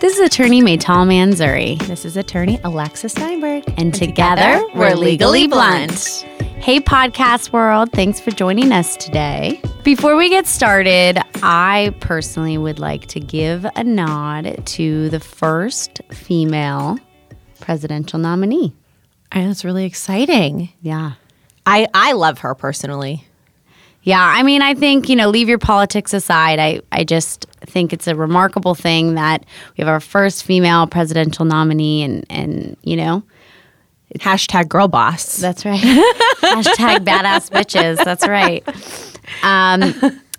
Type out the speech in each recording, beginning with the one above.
This is attorney Maytal Manzuri. This is attorney Alexis Steinberg. And together, we're Legally Blunt. Hey, podcast world. Thanks for joining us today. Before we get started, I personally would like to give a nod to the first female presidential nominee. I know, that's really exciting. Yeah. I love her personally. Yeah, I mean, I think, leave your politics aside. I just think it's a remarkable thing that we have our first female presidential nominee and Hashtag girl boss. That's right. Hashtag badass bitches. That's right.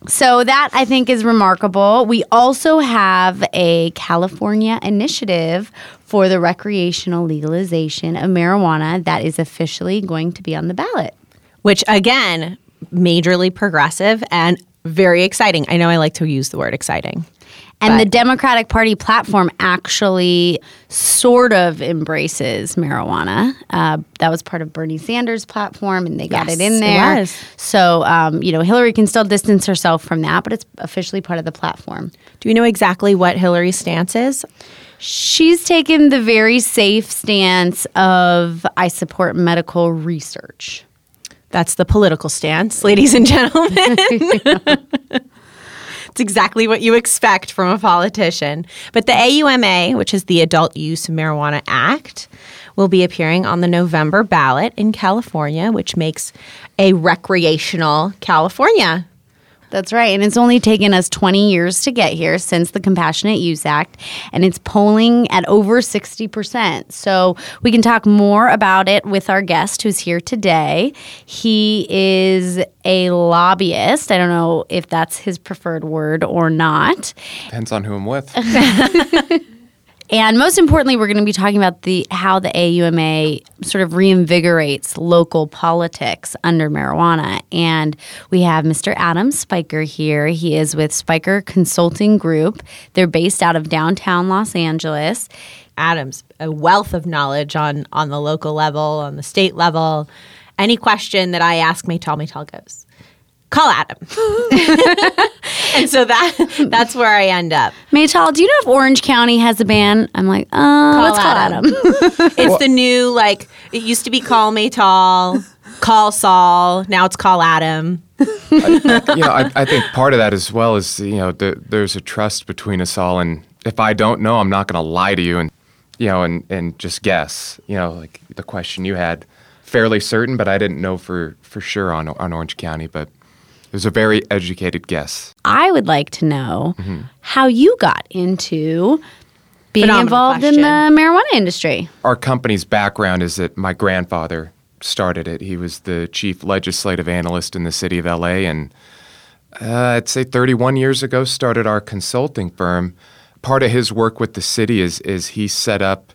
So that, I think, is remarkable. We also have a California initiative for the recreational legalization of marijuana that is officially going to be on the ballot. Which, again, majorly progressive and very exciting. I know I like to use the word exciting. And the Democratic Party platform actually sort of embraces marijuana. That was part of Bernie Sanders' platform, and they got it in there. It was. So, Hillary can still distance herself from that, but it's officially part of the platform. Do we know exactly what Hillary's stance is? She's taken the very safe stance of, I support medical research. That's the political stance, ladies and gentlemen. It's exactly what you expect from a politician. But the AUMA, which is the Adult Use Marijuana Act, will be appearing on the November ballot in California, which makes a recreational California. That's right. And it's only taken us 20 years to get here since the Compassionate Use Act. And it's polling at over 60%. So we can talk more about it with our guest who's here today. He is a lobbyist. I don't know if that's his preferred word or not. Depends on who I'm with. And most importantly, we're going to be talking about how the AUMA sort of reinvigorates local politics under marijuana. And we have Mr. Adam Spiker here. He is with Spiker Consulting Group. They're based out of downtown Los Angeles. Adam's a wealth of knowledge on the local level, on the state level. Any question that I ask, Maytal goes, call Adam. And so that's where I end up. Maytal, do you know if Orange County has a ban? I'm like, let's call Adam. It's the new, it used to be call Maytal, call Saul, now it's call Adam. I think part of that as well is, there's a trust between us all. And if I don't know, I'm not going to lie to you and just guess, like the question you had. Fairly certain, but I didn't know for sure on Orange County, but... it was a very educated guess. I would like to know how you got into being involved in the marijuana industry. Our company's background is that my grandfather started it. He was the chief legislative analyst in the city of L.A. and I'd say 31 years ago started our consulting firm. Part of his work with the city is he set up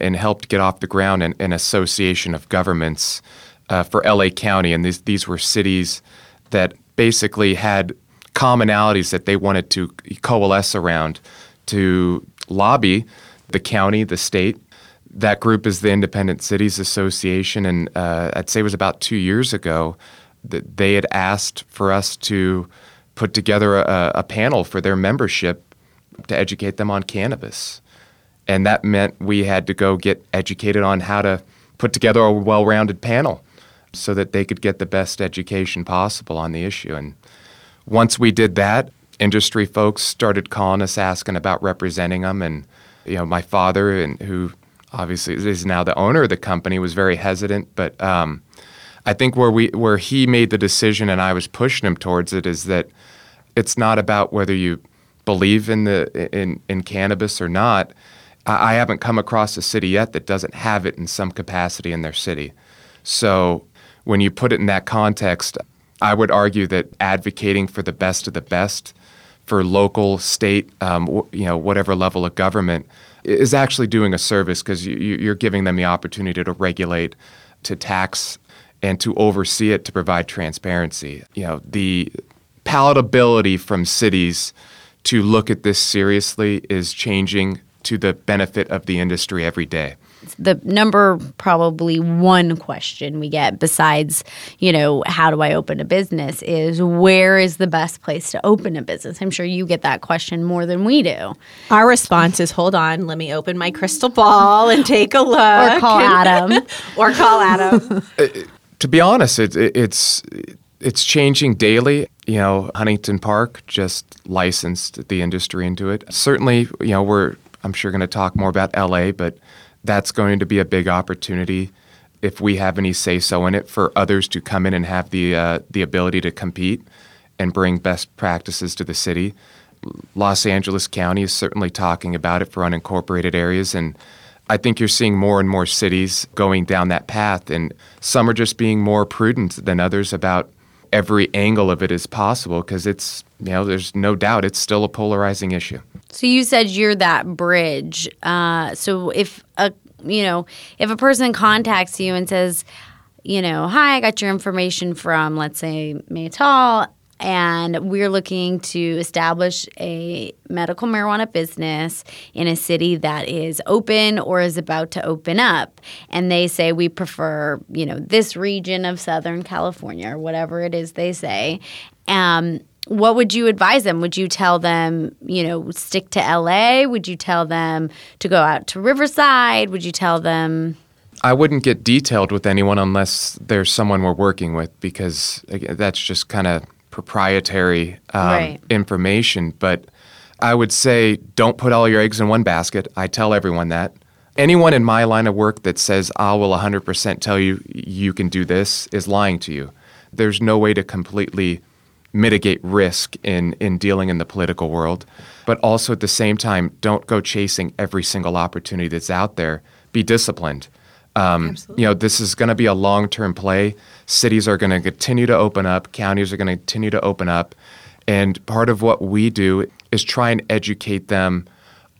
and helped get off the ground an association of governments for L.A. County. And these were cities that basically had commonalities that they wanted to coalesce around to lobby the county, the state. That group is the Independent Cities Association, and I'd say it was about 2 years ago that they had asked for us to put together a panel for their membership to educate them on cannabis. And that meant we had to go get educated on how to put together a well-rounded panel so that they could get the best education possible on the issue. And once we did that, industry folks started calling us, asking about representing them. And, my father, and who obviously is now the owner of the company, was very hesitant. But I think where he made the decision and I was pushing him towards it is that it's not about whether you believe in cannabis or not. I haven't come across a city yet that doesn't have it in some capacity in their city. So... when you put it in that context, I would argue that advocating for the best of the best for local, state, whatever level of government is actually doing a service because you're giving them the opportunity to regulate, to tax, and to oversee it to provide transparency. The palatability from cities to look at this seriously is changing to the benefit of the industry every day. the number probably one question we get besides, you know, how do I open a business is where is the best place to open a business? I'm sure you get that question more than we do. Our response is, hold on, let me open my crystal ball and take a look. Or call Adam. Or call Adam. To be honest, it's changing daily. You know, Huntington Park just licensed the industry into it. Certainly, you know, I'm sure going to talk more about LA, but that's going to be a big opportunity if we have any say-so in it for others to come in and have the ability to compete and bring best practices to the city. Los Angeles County is certainly talking about it for unincorporated areas, and I think you're seeing more and more cities going down that path, and some are just being more prudent than others about every angle of it is possible because it's, you know, there's no doubt it's still a polarizing issue. So you said you're that bridge. So if a person contacts you and says, you know, hi, I got your information from, let's say, Maytal, and we're looking to establish a medical marijuana business in a city that is open or is about to open up. And they say, we prefer, you know, this region of Southern California or whatever it is they say. What would you advise them? Would you tell them, you know, stick to LA? Would you tell them to go out to Riverside? Would you tell them? I wouldn't get detailed with anyone unless there's someone we're working with because that's just kind of proprietary information, but I would say don't put all your eggs in one basket. I tell everyone that. Anyone in my line of work that says, I will 100% tell you you can do this is lying to you. There's no way to completely mitigate risk in dealing in the political world, but also at the same time, don't go chasing every single opportunity that's out there. Be disciplined. You know, this is going to be a long-term play. Cities are going to continue to open up. Counties are going to continue to open up. And part of what we do is try and educate them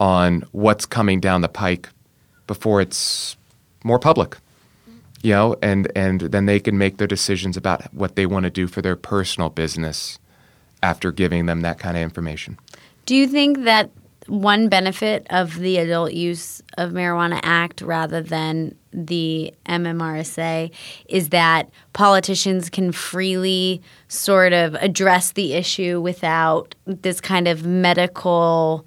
on what's coming down the pike before it's more public, you know, and then they can make their decisions about what they want to do for their personal business after giving them that kind of information. Do you think that one benefit of the Adult Use of Marijuana Act rather than the MMRSA is that politicians can freely sort of address the issue without this kind of medical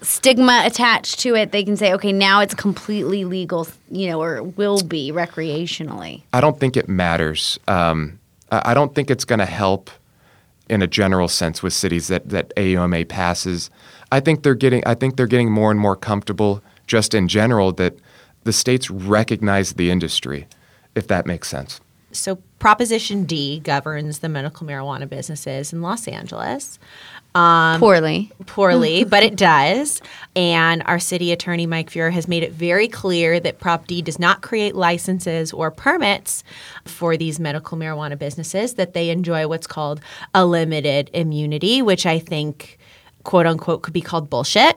stigma attached to it? They can say, okay, now it's completely legal, you know, or will be recreationally. I don't think it matters. I don't think it's going to help in a general sense with cities that AOMA passes. I think they're getting more and more comfortable just in general that the states recognize the industry, if that makes sense. So Proposition D governs the medical marijuana businesses in Los Angeles. Poorly, but it does. And our city attorney, Mike Feuer, has made it very clear that Prop D does not create licenses or permits for these medical marijuana businesses, that they enjoy what's called a limited immunity, which I think, quote unquote, could be called bullshit.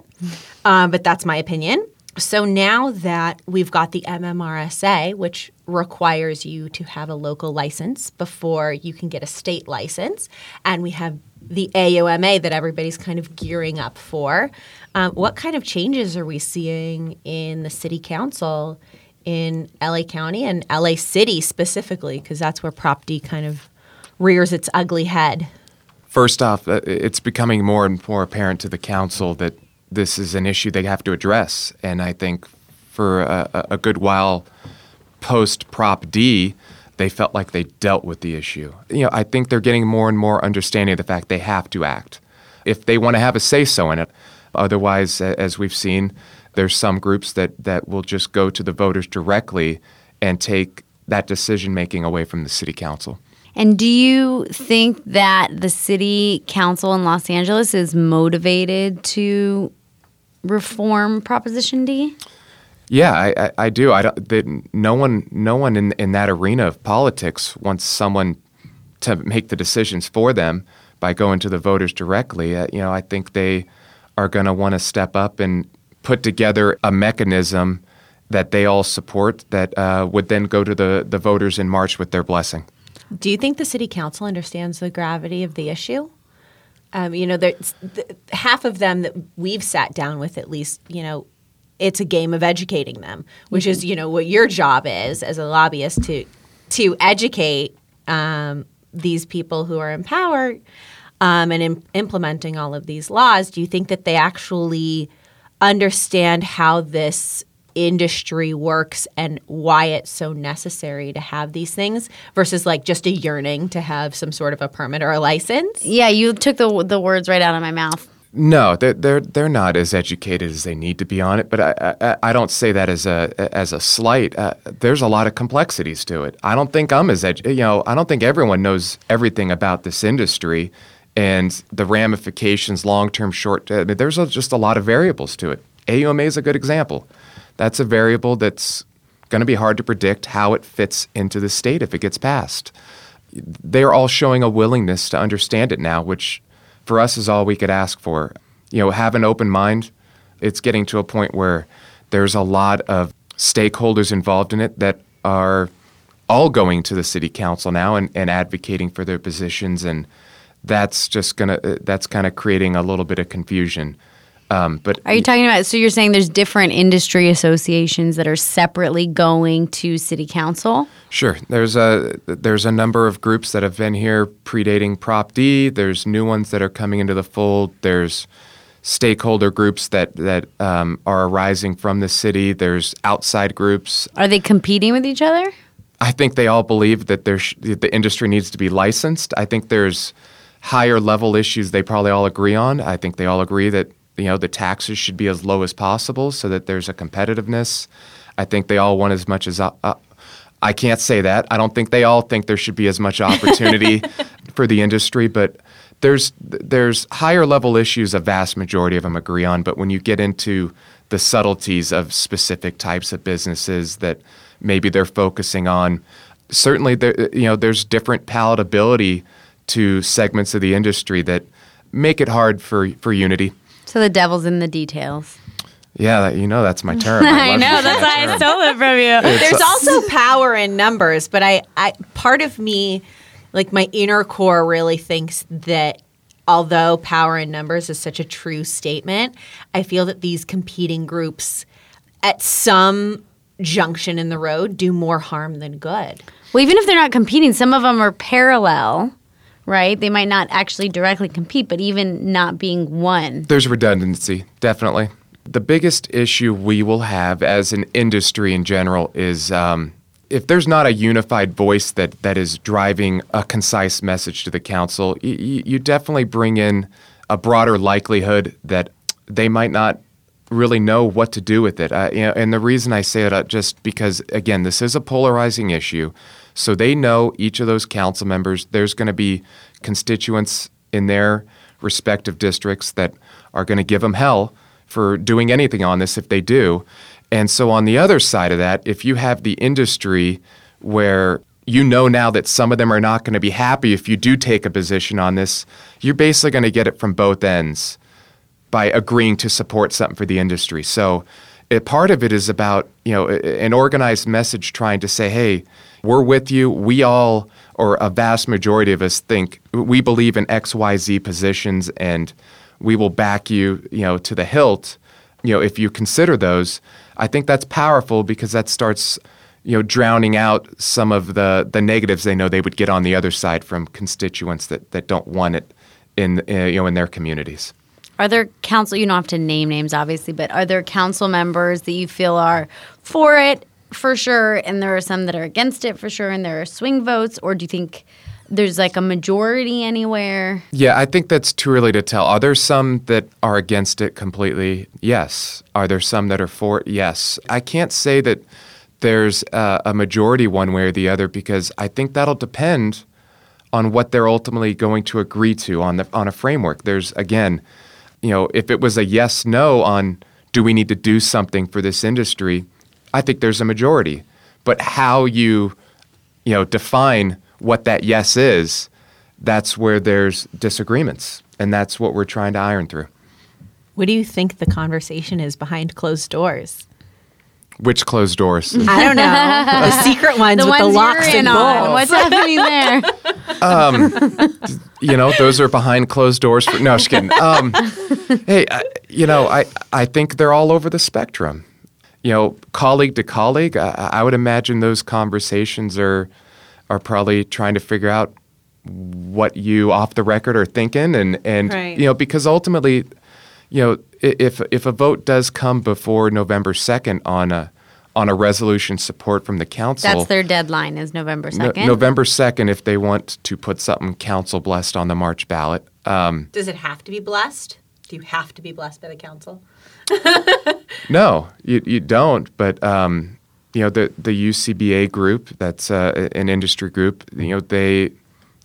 But that's my opinion. So now that we've got the MMRSA, which requires you to have a local license before you can get a state license, and we have the AOMA that everybody's kind of gearing up for, what kind of changes are we seeing in the city council in LA County and LA City specifically? Because that's where Prop D kind of rears its ugly head. First off, it's becoming more and more apparent to the council that this is an issue they have to address. And I think for a good while post-Prop D, they felt like they dealt with the issue. You know, I think they're getting more and more understanding of the fact they have to act if they want to have a say-so in it. Otherwise, as we've seen, there's some groups that will just go to the voters directly and take that decision-making away from the city council. And do you think that the city council in Los Angeles is motivated to reform Proposition D? Yeah, I do. No one in that arena of politics wants someone to make the decisions for them by going to the voters directly. You know, I think they are going to want to step up and put together a mechanism that they all support that would then go to the voters in March with their blessing. Do you think the city council understands the gravity of the issue? Half of them that we've sat down with, at least, you know, it's a game of educating them, which is, you know, what your job is as a lobbyist to educate these people who are in power and implementing all of these laws. Do you think that they actually understand how this industry works and why it's so necessary to have these things versus like just a yearning to have some sort of a permit or a license? Yeah, you took the words right out of my mouth. No, they're not as educated as they need to be on it, but I don't say that as a slight. There's a lot of complexities to it. I don't think I don't think everyone knows everything about this industry and the ramifications, long-term, short. I mean, there's just a lot of variables to it. AUMA is a good example. That's a variable that's going to be hard to predict how it fits into the state if it gets passed. They're all showing a willingness to understand it now, which for us is all we could ask for. You know, have an open mind. It's getting to a point where there's a lot of stakeholders involved in it that are all going to the city council now and advocating for their positions, and that's kind of creating a little bit of confusion. But are you talking about, so you're saying there's different industry associations that are separately going to city council? Sure. There's a number of groups that have been here predating Prop D. There's new ones that are coming into the fold. There's stakeholder groups that are arising from the city. There's outside groups. Are they competing with each other? I think they all believe that the industry needs to be licensed. I think there's higher level issues they probably all agree on. I think they all agree that, you know, the taxes should be as low as possible so that there's a competitiveness. I think they all want as much as I can't say that. I don't think they all think there should be as much opportunity for the industry, but there's higher level issues a vast majority of them agree on. But when you get into the subtleties of specific types of businesses that maybe they're focusing on, certainly there's different palatability to segments of the industry that make it hard for unity. So the devil's in the details. Yeah, that's my term. I know, that's why I stole it from you. There's also power in numbers, but I part of me, like my inner core really thinks that although power in numbers is such a true statement, I feel that these competing groups at some junction in the road do more harm than good. Well, even if they're not competing, some of them are parallel. Right? They might not actually directly compete, but even not being one. There's redundancy, definitely. The biggest issue we will have as an industry in general is if there's not a unified voice that is driving a concise message to the council, you definitely bring in a broader likelihood that they might not really know what to do with it. And the reason I say that just because, again, this is a polarizing issue. So they know each of those council members, there's going to be constituents in their respective districts that are going to give them hell for doing anything on this if they do. And so on the other side of that, if you have the industry where now that some of them are not going to be happy if you do take a position on this, you're basically going to get it from both ends by agreeing to support something for the industry. So part of it is about, an organized message trying to say, hey, we're with you. We all, or a vast majority of us, think we believe in X, Y, Z positions, and we will back you, to the hilt, if you consider those. I think that's powerful because that starts, drowning out some of the negatives they know they would get on the other side from constituents that don't want it in their communities. Are there council? You don't have to name names, obviously, but are there council members that you feel are for it? For sure, and there are some that are against it for sure, and there are swing votes, or do you think there's like a majority anywhere? Yeah, I think that's too early to tell. Are there some that are against it completely? Yes. Are there some that are for it? Yes. I can't say that there's a majority one way or the other because I think that'll depend on what they're ultimately going to agree to on a framework. There's, again, if it was a yes, no on do we need to do something for this industry, I think there's a majority, but how you define what that yes is, that's where there's disagreements, and that's what we're trying to iron through. What do you think the conversation is behind closed doors? Which closed doors? I don't know. The secret ones with the locks and bolts. What's happening there? You know, those are behind closed doors. No, just kidding. Hey, I think they're all over the spectrum. You know, colleague to colleague, I would imagine those conversations are probably trying to figure out what you off the record are thinking, and right. You know, because ultimately, you know, if a vote does come before November 2nd on a resolution support from the council, that's their deadline is November 2nd. November 2nd, if they want to put something council blessed on the March ballot. Does it have to be blessed? Do you have to be blessed by the council? No, you don't. But you know, the UCBA group, that's an industry group. You know,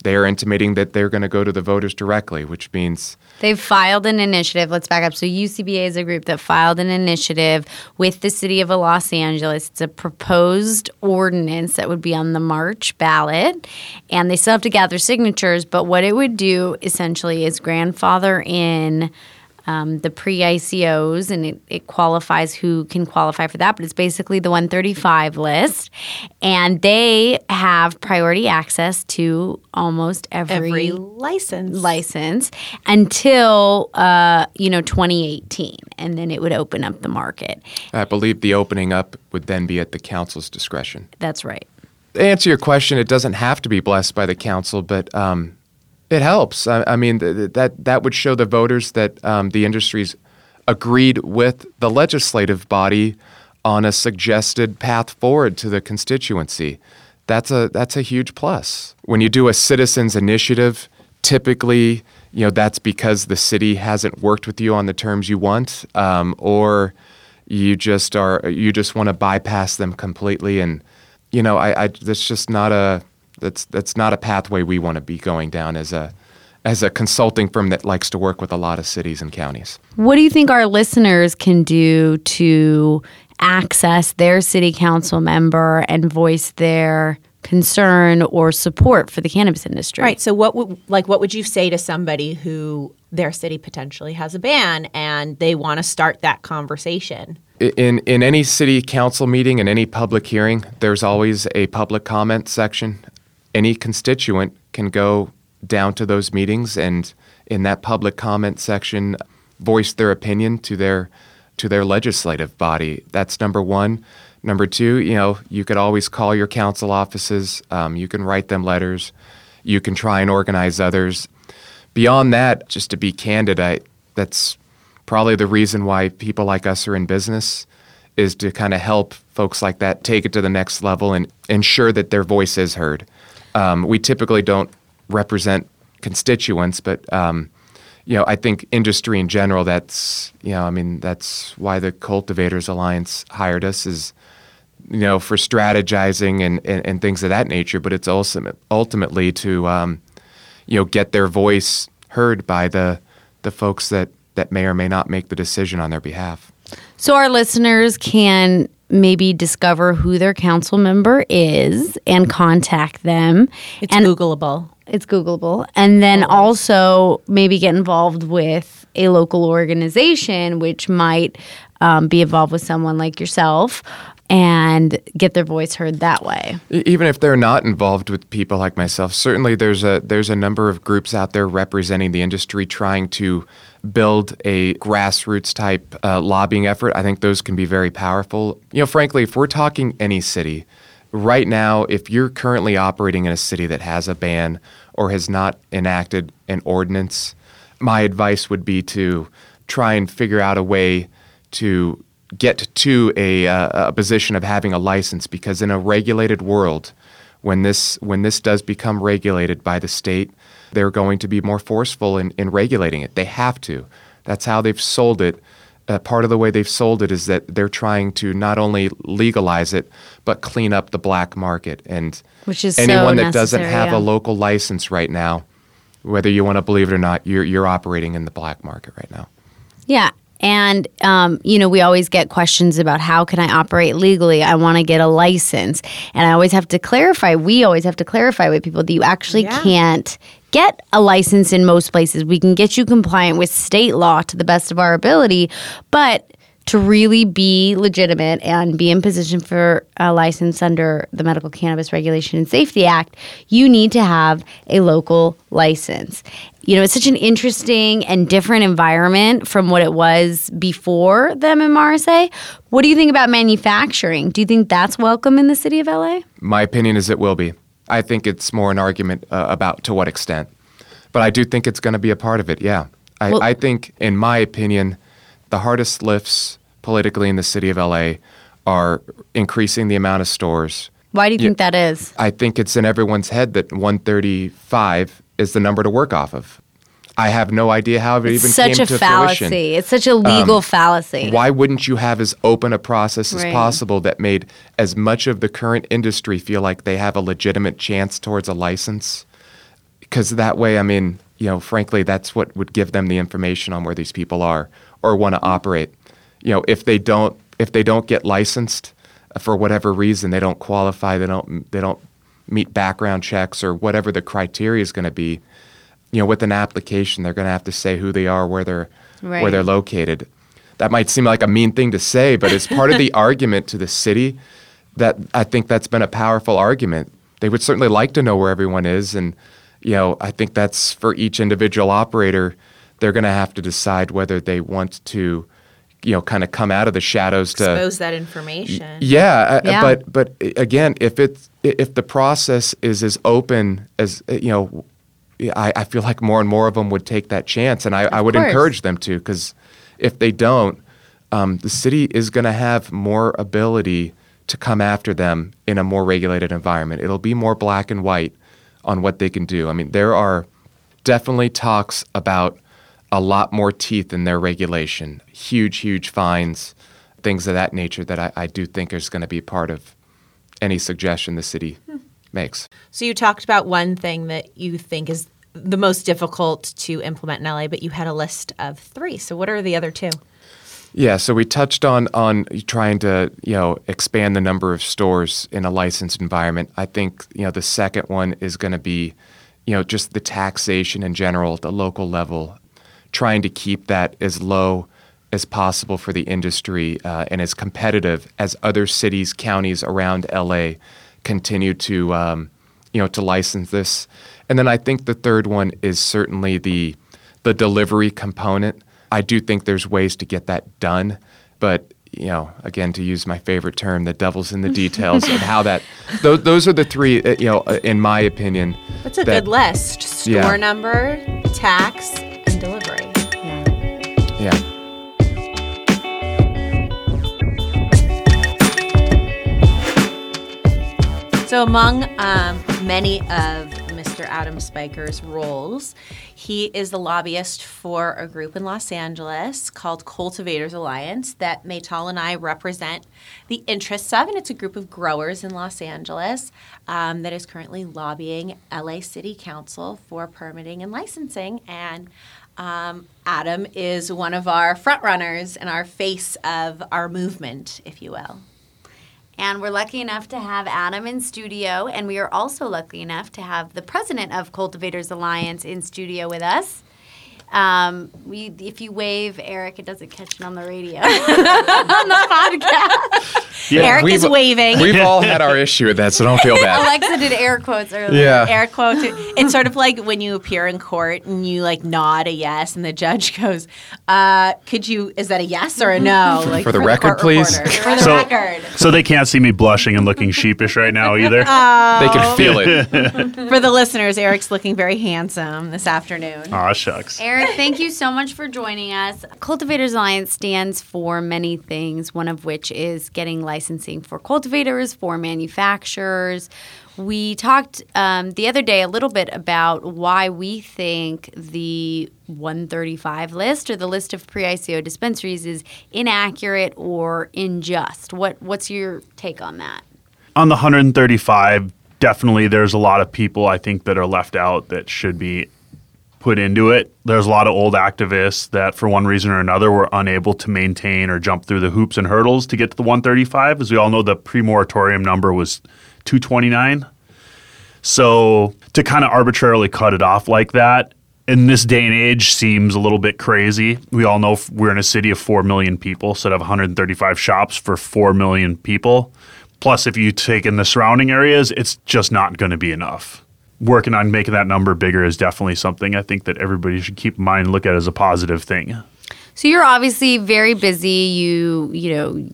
they are intimating that they're going to go to the voters directly, which means they've filed an initiative. Let's back up. So UCBA is a group that filed an initiative with the city of Los Angeles. It's a proposed ordinance that would be on the March ballot, and they still have to gather signatures. But what it would do essentially is grandfather in the pre-ICOs, and it qualifies who can qualify for that, but it's basically the 135 list. And they have priority access to almost every license until, 2018. And then it would open up the market. I believe the opening up would then be at the council's discretion. That's right. To answer your question, it doesn't have to be blessed by the council, but it helps. I mean, that would show the voters that the industry's agreed with the legislative body on a suggested path forward to the constituency. That's a huge plus. When you do a citizens initiative, typically, you know, that's because the city hasn't worked with you on the terms you want, or you just want to bypass them completely. And you know, I that's just not a. That's not a pathway we want to be going down as a consulting firm that likes to work with a lot of cities and counties. What do you think our listeners can do to access their city council member and voice their concern or support for the cannabis industry? Right. So what would you say to somebody who their city potentially has a ban and they want to start that conversation? In any city council meeting and any public hearing, there's always a public comment section. Any constituent can go down to those meetings and in that public comment section voice their opinion to their legislative body. That's number one. Number two, you know, you could always call your council offices. You can write them letters. You can try and organize others. Beyond that, just to be candid, that's probably the reason why people like us are in business, is to kind of help folks like that take it to the next level and ensure that their voice is heard. We typically don't represent constituents, but you know, I think industry in general, that's, you know, I mean, that's why the Cultivators Alliance hired us, is, you know, for strategizing and things of that nature, but it's also ultimately to, you know, get their voice heard by the folks that may or may not make the decision on their behalf. So our listeners can maybe discover who their council member is and contact them. It's Googleable. It's Googleable. And then also maybe get involved with a local organization, which might be involved with someone like yourself, and get their voice heard that way. Even if they're not involved with people like myself, certainly there's a number of groups out there representing the industry trying to build a grassroots type lobbying effort. I think those can be very powerful. You know, frankly, if we're talking any city, right now, if you're currently operating in a city that has a ban or has not enacted an ordinance, my advice would be to try and figure out a way to get to a position of having a license, because in a regulated world, when this does become regulated by the state, they're going to be more forceful in regulating it. They have to. That's how they've sold it. Part of the way they've sold it is that they're trying to not only legalize it, but clean up the black market. And which is anyone so that doesn't have a local license right now, whether you want to believe it or not, you're operating in the black market right now. Yeah. And, you know, we always get questions about how can I operate legally? I want to get a license. And I always have to clarify, we always have to clarify with people that you actually can't get a license in most places. We can get you compliant with state law to the best of our ability, but to really be legitimate and be in position for a license under the Medical Cannabis Regulation and Safety Act, you need to have a local license. You know, it's such an interesting and different environment from what it was before the MMRSA. What do you think about manufacturing? Do you think that's welcome in the city of LA? My opinion is it will be. I think it's more an argument about to what extent. But I do think it's going to be a part of it, yeah. I think, in my opinion, the hardest lifts politically in the city of LA are increasing the amount of stores. Why do you think that is? I think it's in everyone's head that 135 is the number to work off of. I have no idea how it even came to fruition. It's such a fallacy. It's such a legal fallacy. Why wouldn't you have as open a process as possible that made as much of the current industry feel like they have a legitimate chance towards a license? Because that way, I mean, you know, frankly, that's what would give them the information on where these people are or want to operate. You know, if they don't get licensed for whatever reason, they don't qualify, they don't meet background checks or whatever the criteria is going to be. You know, with an application, they're going to have to say who they are, where they're located. That might seem like a mean thing to say, but it's part of the argument to the city that I think that's been a powerful argument. They would certainly like to know where everyone is, and you know, I think that's for each individual operator. They're going to have to decide whether they want to, you know, kind of come out of the shadows to expose that information. Yeah. But again, if the process is as open as, you know, I feel like more and more of them would take that chance, and I would encourage them to, because if they don't, the city is going to have more ability to come after them in a more regulated environment. It'll be more black and white on what they can do. I mean, there are definitely talks about a lot more teeth in their regulation, huge fines, things of that nature that I do think is going to be part of any suggestion the city makes. So you talked about one thing that you think is the most difficult to implement in LA, but you had a list of three. So what are the other two? Yeah, so we touched on trying to, you know, expand the number of stores in a licensed environment. I think, you know, the second one is going to be, you know, just the taxation in general at the local level, trying to keep that as low as possible for the industry and as competitive as other cities, counties around LA continue to, you know, to license this. And then I think the third one is certainly the delivery component. I do think there's ways to get that done, but, you know, again, to use my favorite term, the devil's in the details of how that, those are the three, you know, in my opinion. That's a good list. Store number, tax, and delivery. Yeah. So among many of Mr. Adam Spiker's roles, he is the lobbyist for a group in Los Angeles called Cultivators Alliance that Maytal and I represent the interests of, and it's a group of growers in Los Angeles that is currently lobbying LA City Council for permitting and licensing, and Adam is one of our front runners and our face of our movement, if you will. And we're lucky enough to have Adam in studio, and we are also lucky enough to have the president of Cultivators Alliance in studio with us. If you wave, Eric, it doesn't catch it on the radio, on the podcast. Yeah, Eric is waving. We've all had our issue with that, so don't feel bad. Alexa did air quotes earlier. Yeah. Air quotes. It's sort of like when you appear in court and you like nod a yes, and the judge goes, is that a yes or a no? Like, for the record, please. For the record. So they can't see me blushing and looking sheepish right now either. Oh. They can feel it. For the listeners, Eric's looking very handsome this afternoon. Aw, shucks. Eric, thank you so much for joining us. Cultivators Alliance stands for many things, one of which is getting licensing for cultivators, for manufacturers. We talked the other day a little bit about why we think the 135 list or the list of pre-ICO dispensaries is inaccurate or unjust. What's your take on that? On the 135, definitely there's a lot of people I think that are left out that should be put into it. There's a lot of old activists that for one reason or another were unable to maintain or jump through the hoops and hurdles to get to the 135. As we all know, the pre-moratorium number was 229. So to kind of arbitrarily cut it off like that in this day and age seems a little bit crazy. We all know we're in a city of 4 million people, so to have 135 shops for 4 million people. Plus, if you take in the surrounding areas, it's just not going to be enough. Working on making that number bigger is definitely something I think that everybody should keep in mind and look at as a positive thing. So you're obviously very busy. You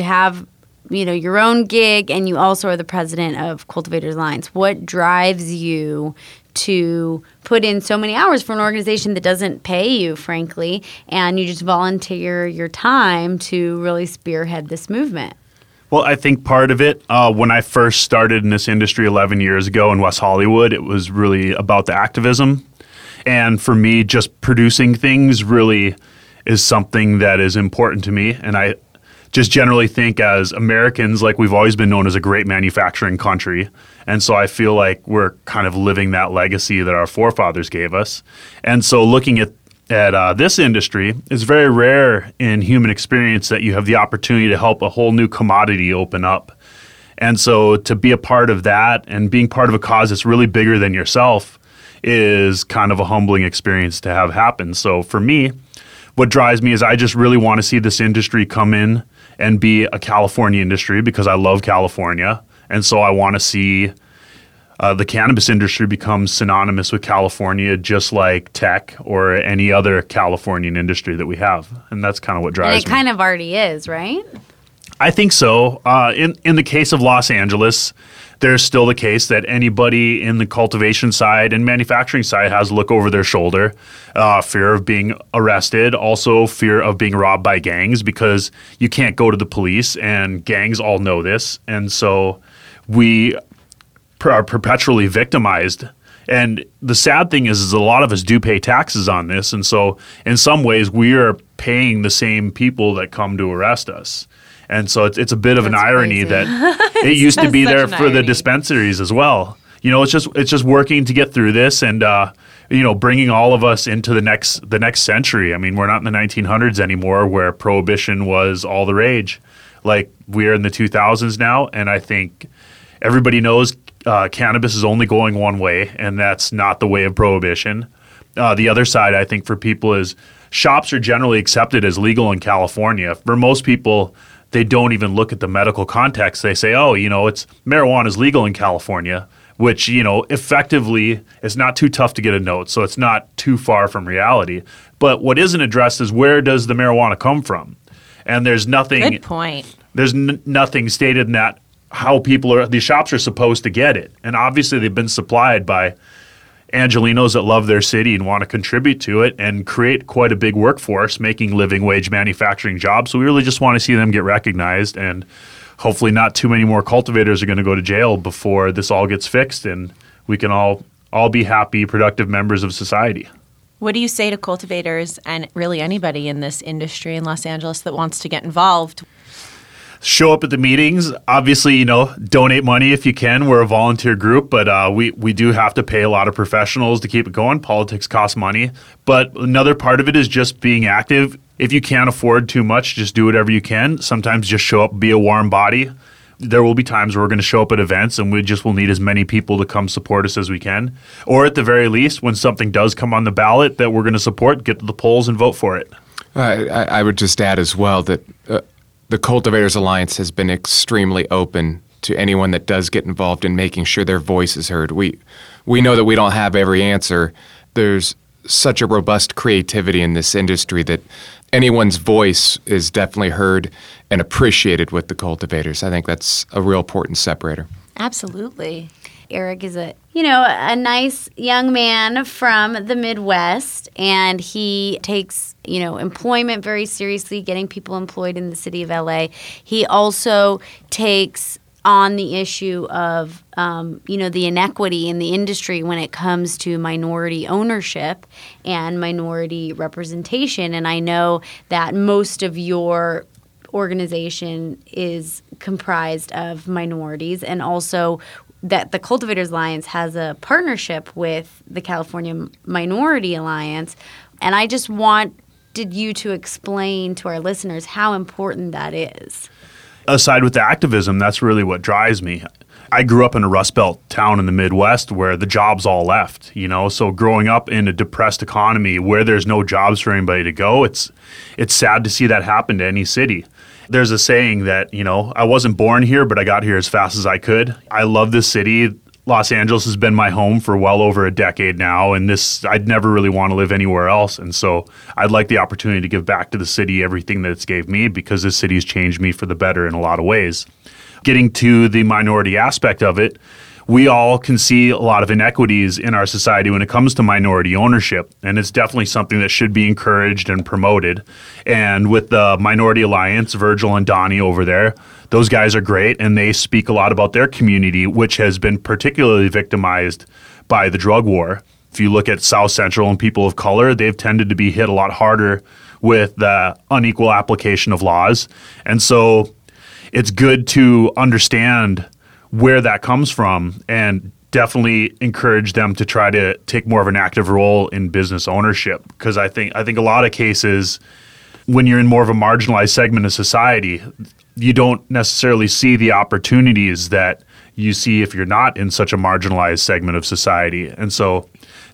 have your own gig, and you also are the president of Cultivators Alliance. What drives you to put in so many hours for an organization that doesn't pay you, frankly, and you just volunteer your time to really spearhead this movement? Well, I think part of it, when I first started in this industry 11 years ago in West Hollywood, it was really about the activism. And for me, just producing things really is something that is important to me. And I just generally think as Americans, like, we've always been known as a great manufacturing country. And so I feel like we're kind of living that legacy that our forefathers gave us. And so looking at this industry, it's very rare in human experience that you have the opportunity to help a whole new commodity open up. And so to be a part of that and being part of a cause that's really bigger than yourself is kind of a humbling experience to have happen. So for me, what drives me is I just really want to see this industry come in and be a California industry because I love California. And so I want to see the cannabis industry becomes synonymous with California, just like tech or any other Californian industry that we have. And that's kind of what drives me. And it kind of already is, right? I think so. In the case of Los Angeles, there's still the case that anybody in the cultivation side and manufacturing side has to look over their shoulder, fear of being arrested, also fear of being robbed by gangs because you can't go to the police, and gangs all know this. And so we are perpetually victimized. And the sad thing is a lot of us do pay taxes on this. And so in some ways, we are paying the same people that come to arrest us. And so it's a bit of an irony that it used to be there for the dispensaries as well. It's just working to get through this and bringing all of us into the next century. I mean, we're not in the 1900s anymore where prohibition was all the rage. Like, we are in the 2000s now, and I think everybody knows cannabis is only going one way, and that's not the way of prohibition. The other side, I think, for people is shops are generally accepted as legal in California. For most people, they don't even look at the medical context. They say, it's marijuana is legal in California, which, effectively is not too tough to get a note, so it's not too far from reality. But what isn't addressed is, where does the marijuana come from? And there's nothing. Good point. There's nothing stated in that. How these shops are supposed to get it. And obviously they've been supplied by Angelenos that love their city and want to contribute to it and create quite a big workforce, making living wage manufacturing jobs. So we really just want to see them get recognized, and hopefully not too many more cultivators are going to go to jail before this all gets fixed and we can all be happy, productive members of society. What do you say to cultivators and really anybody in this industry in Los Angeles that wants to get involved? Show up at the meetings. Obviously, donate money if you can. We're a volunteer group, but we do have to pay a lot of professionals to keep it going. Politics costs money. But another part of it is just being active. If you can't afford too much, just do whatever you can. Sometimes just show up, be a warm body. There will be times where we're going to show up at events and we just will need as many people to come support us as we can. Or at the very least, when something does come on the ballot that we're going to support, get to the polls and vote for it. I would just add as well that the Cultivators Alliance has been extremely open to anyone that does get involved in making sure their voice is heard. We know that we don't have every answer. There's such a robust creativity in this industry that anyone's voice is definitely heard and appreciated with the cultivators. I think that's a real important separator. Absolutely. Eric is a nice young man from the Midwest, and he takes, employment very seriously, getting people employed in the city of LA. He also takes on the issue of, the inequity in the industry when it comes to minority ownership and minority representation. And I know that most of your organization is comprised of minorities, and also that the Cultivators Alliance has a partnership with the California Minority Alliance. And I just wanted you to explain to our listeners how important that is. aside with the activism, that's really what drives me. I grew up in a Rust Belt town in the Midwest where the jobs all left, you know. So growing up in a depressed economy where there's no jobs for anybody to go, it's sad to see that happen to any city. There's a saying that, you know, I wasn't born here, but I got here as fast as I could. I love this city. Los Angeles has been my home for well over a decade now, and I'd never really want to live anywhere else. And so I'd like the opportunity to give back to the city everything that it's gave me, because this city's changed me for the better in a lot of ways. Getting to the minority aspect of it, we all can see a lot of inequities in our society when it comes to minority ownership, and it's definitely something that should be encouraged and promoted. And with the Minority Alliance, Virgil and Donnie over there, those guys are great, and they speak a lot about their community, which has been particularly victimized by the drug war. If you look at South Central and people of color, they've tended to be hit a lot harder with the unequal application of laws. And so it's good to understand where that comes from and definitely encourage them to try to take more of an active role in business ownership, because I think a lot of cases when you're in more of a marginalized segment of society, you don't necessarily see the opportunities that you see if you're not in such a marginalized segment of society. And so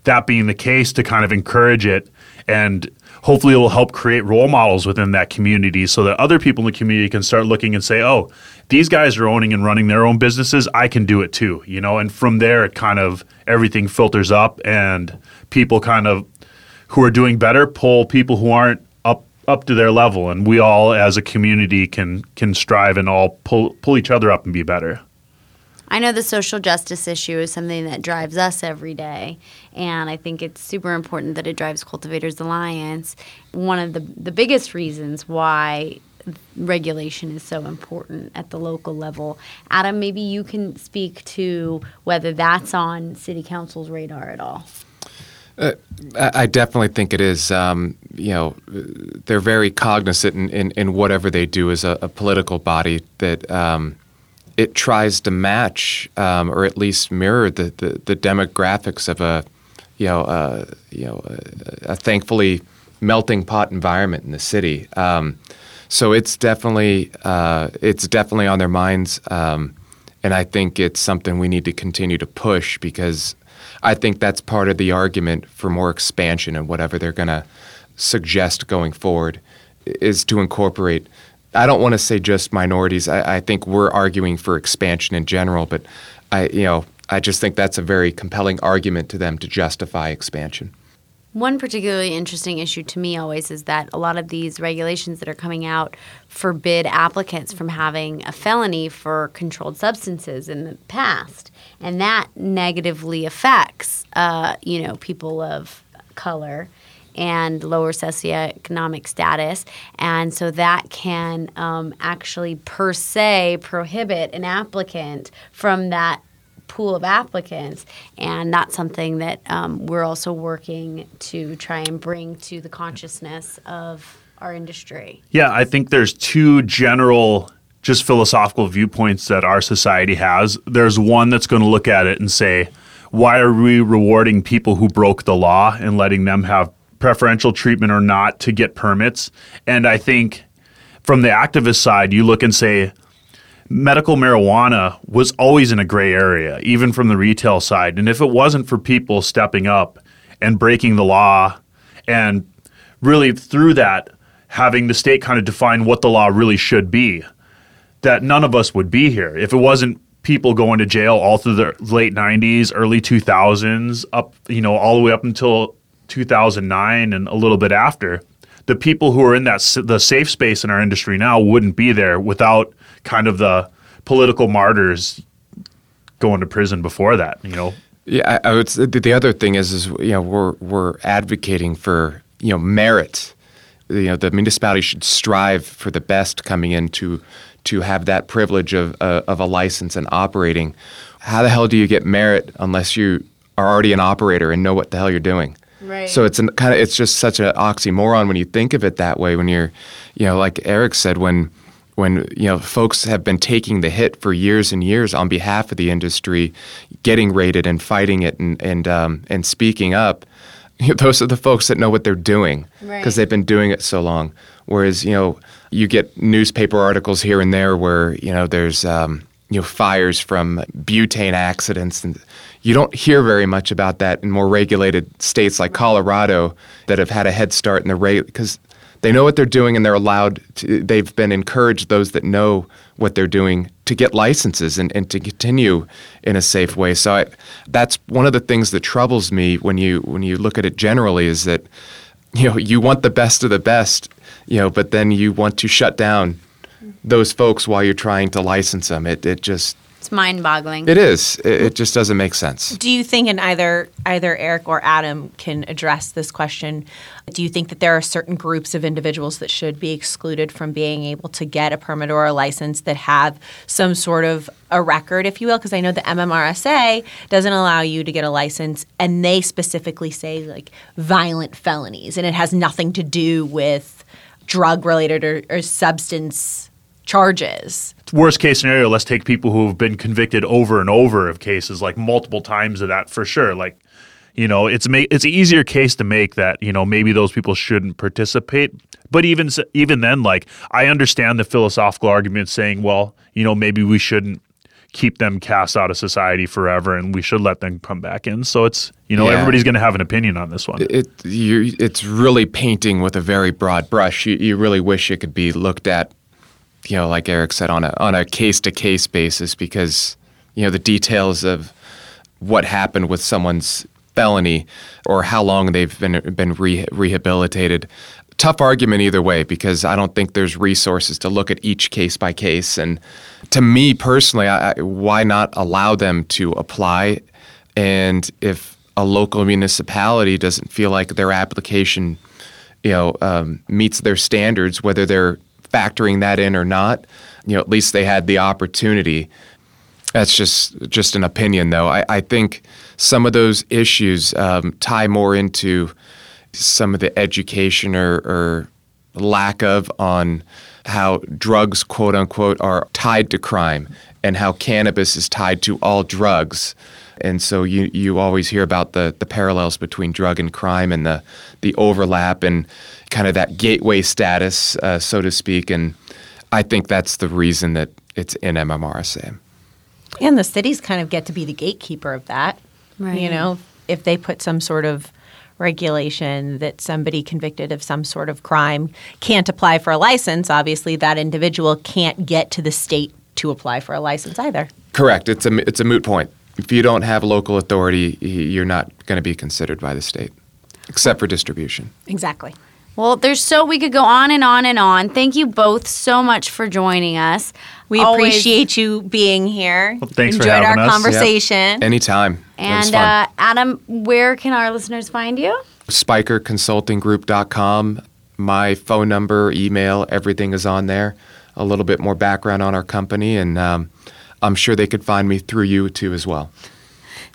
that being the case, to kind of encourage it, and hopefully it will help create role models within that community so that other people in the community can start looking and say, oh, these guys are owning and running their own businesses. I can do it too, you know? And from there, it kind of, everything filters up, and people kind of who are doing better pull people who aren't up to their level. And we all as a community can strive and all pull each other up and be better. I know the social justice issue is something that drives us every day, and I think it's super important that it drives Cultivators Alliance. One of the biggest reasons why regulation is so important at the local level. Adam, maybe you can speak to whether that's on City Council's radar at all. I definitely think it is. They're very cognizant in whatever they do as a political body that it tries to match or at least mirror the demographics of a thankfully melting pot environment in the city. So it's definitely on their minds, and I think it's something we need to continue to push, because I think that's part of the argument for more expansion and whatever they're going to suggest going forward is to incorporate. I don't want to say just minorities. I think we're arguing for expansion in general, but I just think that's a very compelling argument to them to justify expansion. One particularly interesting issue to me always is that a lot of these regulations that are coming out forbid applicants from having a felony for controlled substances in the past, and that negatively affects people of color and lower socioeconomic status. And so that can actually per se prohibit an applicant from that pool of applicants. And that's something that we're also working to try and bring to the consciousness of our industry. Yeah, I think there's two general just philosophical viewpoints that our society has. There's one that's going to look at it and say, why are we rewarding people who broke the law and letting them have preferential treatment or not to get permits? And I think from the activist side, you look and say medical marijuana was always in a gray area, even from the retail side. And if it wasn't for people stepping up and breaking the law, and really through that, having the state kind of define what the law really should be, that none of us would be here. If it wasn't people going to jail all through the late 90s, early 2000s, up, all the way up until 2009 and a little bit after, the people who are in the safe space in our industry now wouldn't be there without kind of the political martyrs going to prison before that, Yeah, I would say the other thing is we're advocating for merit. The municipality should strive for the best coming in to have that privilege of a license and operating. How the hell do you get merit unless you are already an operator and know what the hell you're doing? Right. So it's just such an oxymoron when you think of it that way. When you're, like Eric said, when folks have been taking the hit for years and years on behalf of the industry, getting raided and fighting it and speaking up, those are the folks that know what they're doing, because right. They've been doing it so long. Whereas You get newspaper articles here and there where, you know, there's fires from butane accidents, and you don't hear very much about that in more regulated states like Colorado that have had a head start in the rate because they know what they're doing and they're allowed to, they've been encouraged, those that know what they're doing, to get licenses and to continue in a safe way. So that's one of the things that troubles me when you look at it generally is that, you know, you want the best of the best, you know, but then you want to shut down those folks while you're trying to license them. It just... It's mind-boggling. It is. It just doesn't make sense. Do you think, and either Eric or Adam can address this question, do you think that there are certain groups of individuals that should be excluded from being able to get a permit or a license that have some sort of a record, if you will? Because I know the MMRSA doesn't allow you to get a license, and they specifically say, like, violent felonies, and it has nothing to do with drug-related or substance charges. Worst case scenario, let's take people who have been convicted over and over of cases, like multiple times of that for sure. Like, you know, it's an easier case to make that, you know, maybe those people shouldn't participate. But even then, like, I understand the philosophical argument saying, well, you know, maybe we shouldn't keep them cast out of society forever and we should let them come back in. So it's, you know, everybody's going to have an opinion on this one. It's really painting with a very broad brush. You really wish it could be looked at, you know, like Eric said, on a case-to-case basis, because, you know, the details of what happened with someone's felony or how long they've been rehabilitated, tough argument either way, because I don't think there's resources to look at each case by case. And to me personally, why not allow them to apply? And if a local municipality doesn't feel like their application, you know, meets their standards, whether they're factoring that in or not, you know, at least they had the opportunity. That's just an opinion, though. I think some of those issues tie more into some of the education or lack of on how drugs, quote unquote, are tied to crime and how cannabis is tied to all drugs. And so you always hear about the parallels between drug and crime and the overlap and kind of that gateway status, so to speak. And I think that's the reason that it's in MMRSA. And the cities kind of get to be the gatekeeper of that. Right. You know, if they put some sort of regulation that somebody convicted of some sort of crime can't apply for a license, obviously that individual can't get to the state to apply for a license either. Correct. It's a moot point. If you don't have local authority, you're not going to be considered by the state, except for distribution. Exactly. Well, we could go on and on and on. Thank you both so much for joining us. We appreciate you being here. Well, thanks for having us. Enjoyed our conversation. Yep. Anytime. And Adam, where can our listeners find you? SpikerConsultingGroup.com. My phone number, email, everything is on there. A little bit more background on our company, and I'm sure they could find me through you, too, as well.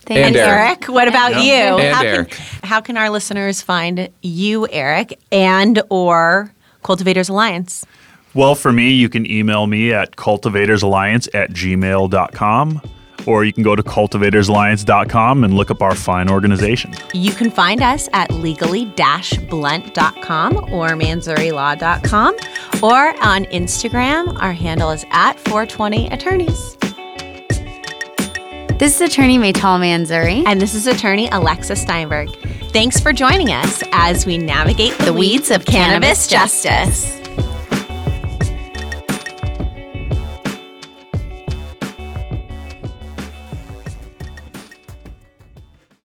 Thank and Eric. What about you? And how can our listeners find you, Eric, and or Cultivators Alliance? Well, for me, you can email me at cultivatorsalliance@gmail.com, or you can go to cultivatorsalliance.com and look up our fine organization. You can find us at legally-blunt.com or mansurilaw.com, or on Instagram. Our handle is @420attorneys. This is attorney Maytal Manzuri. And this is attorney Alexis Steinberg. Thanks for joining us as we navigate the weeds of cannabis justice.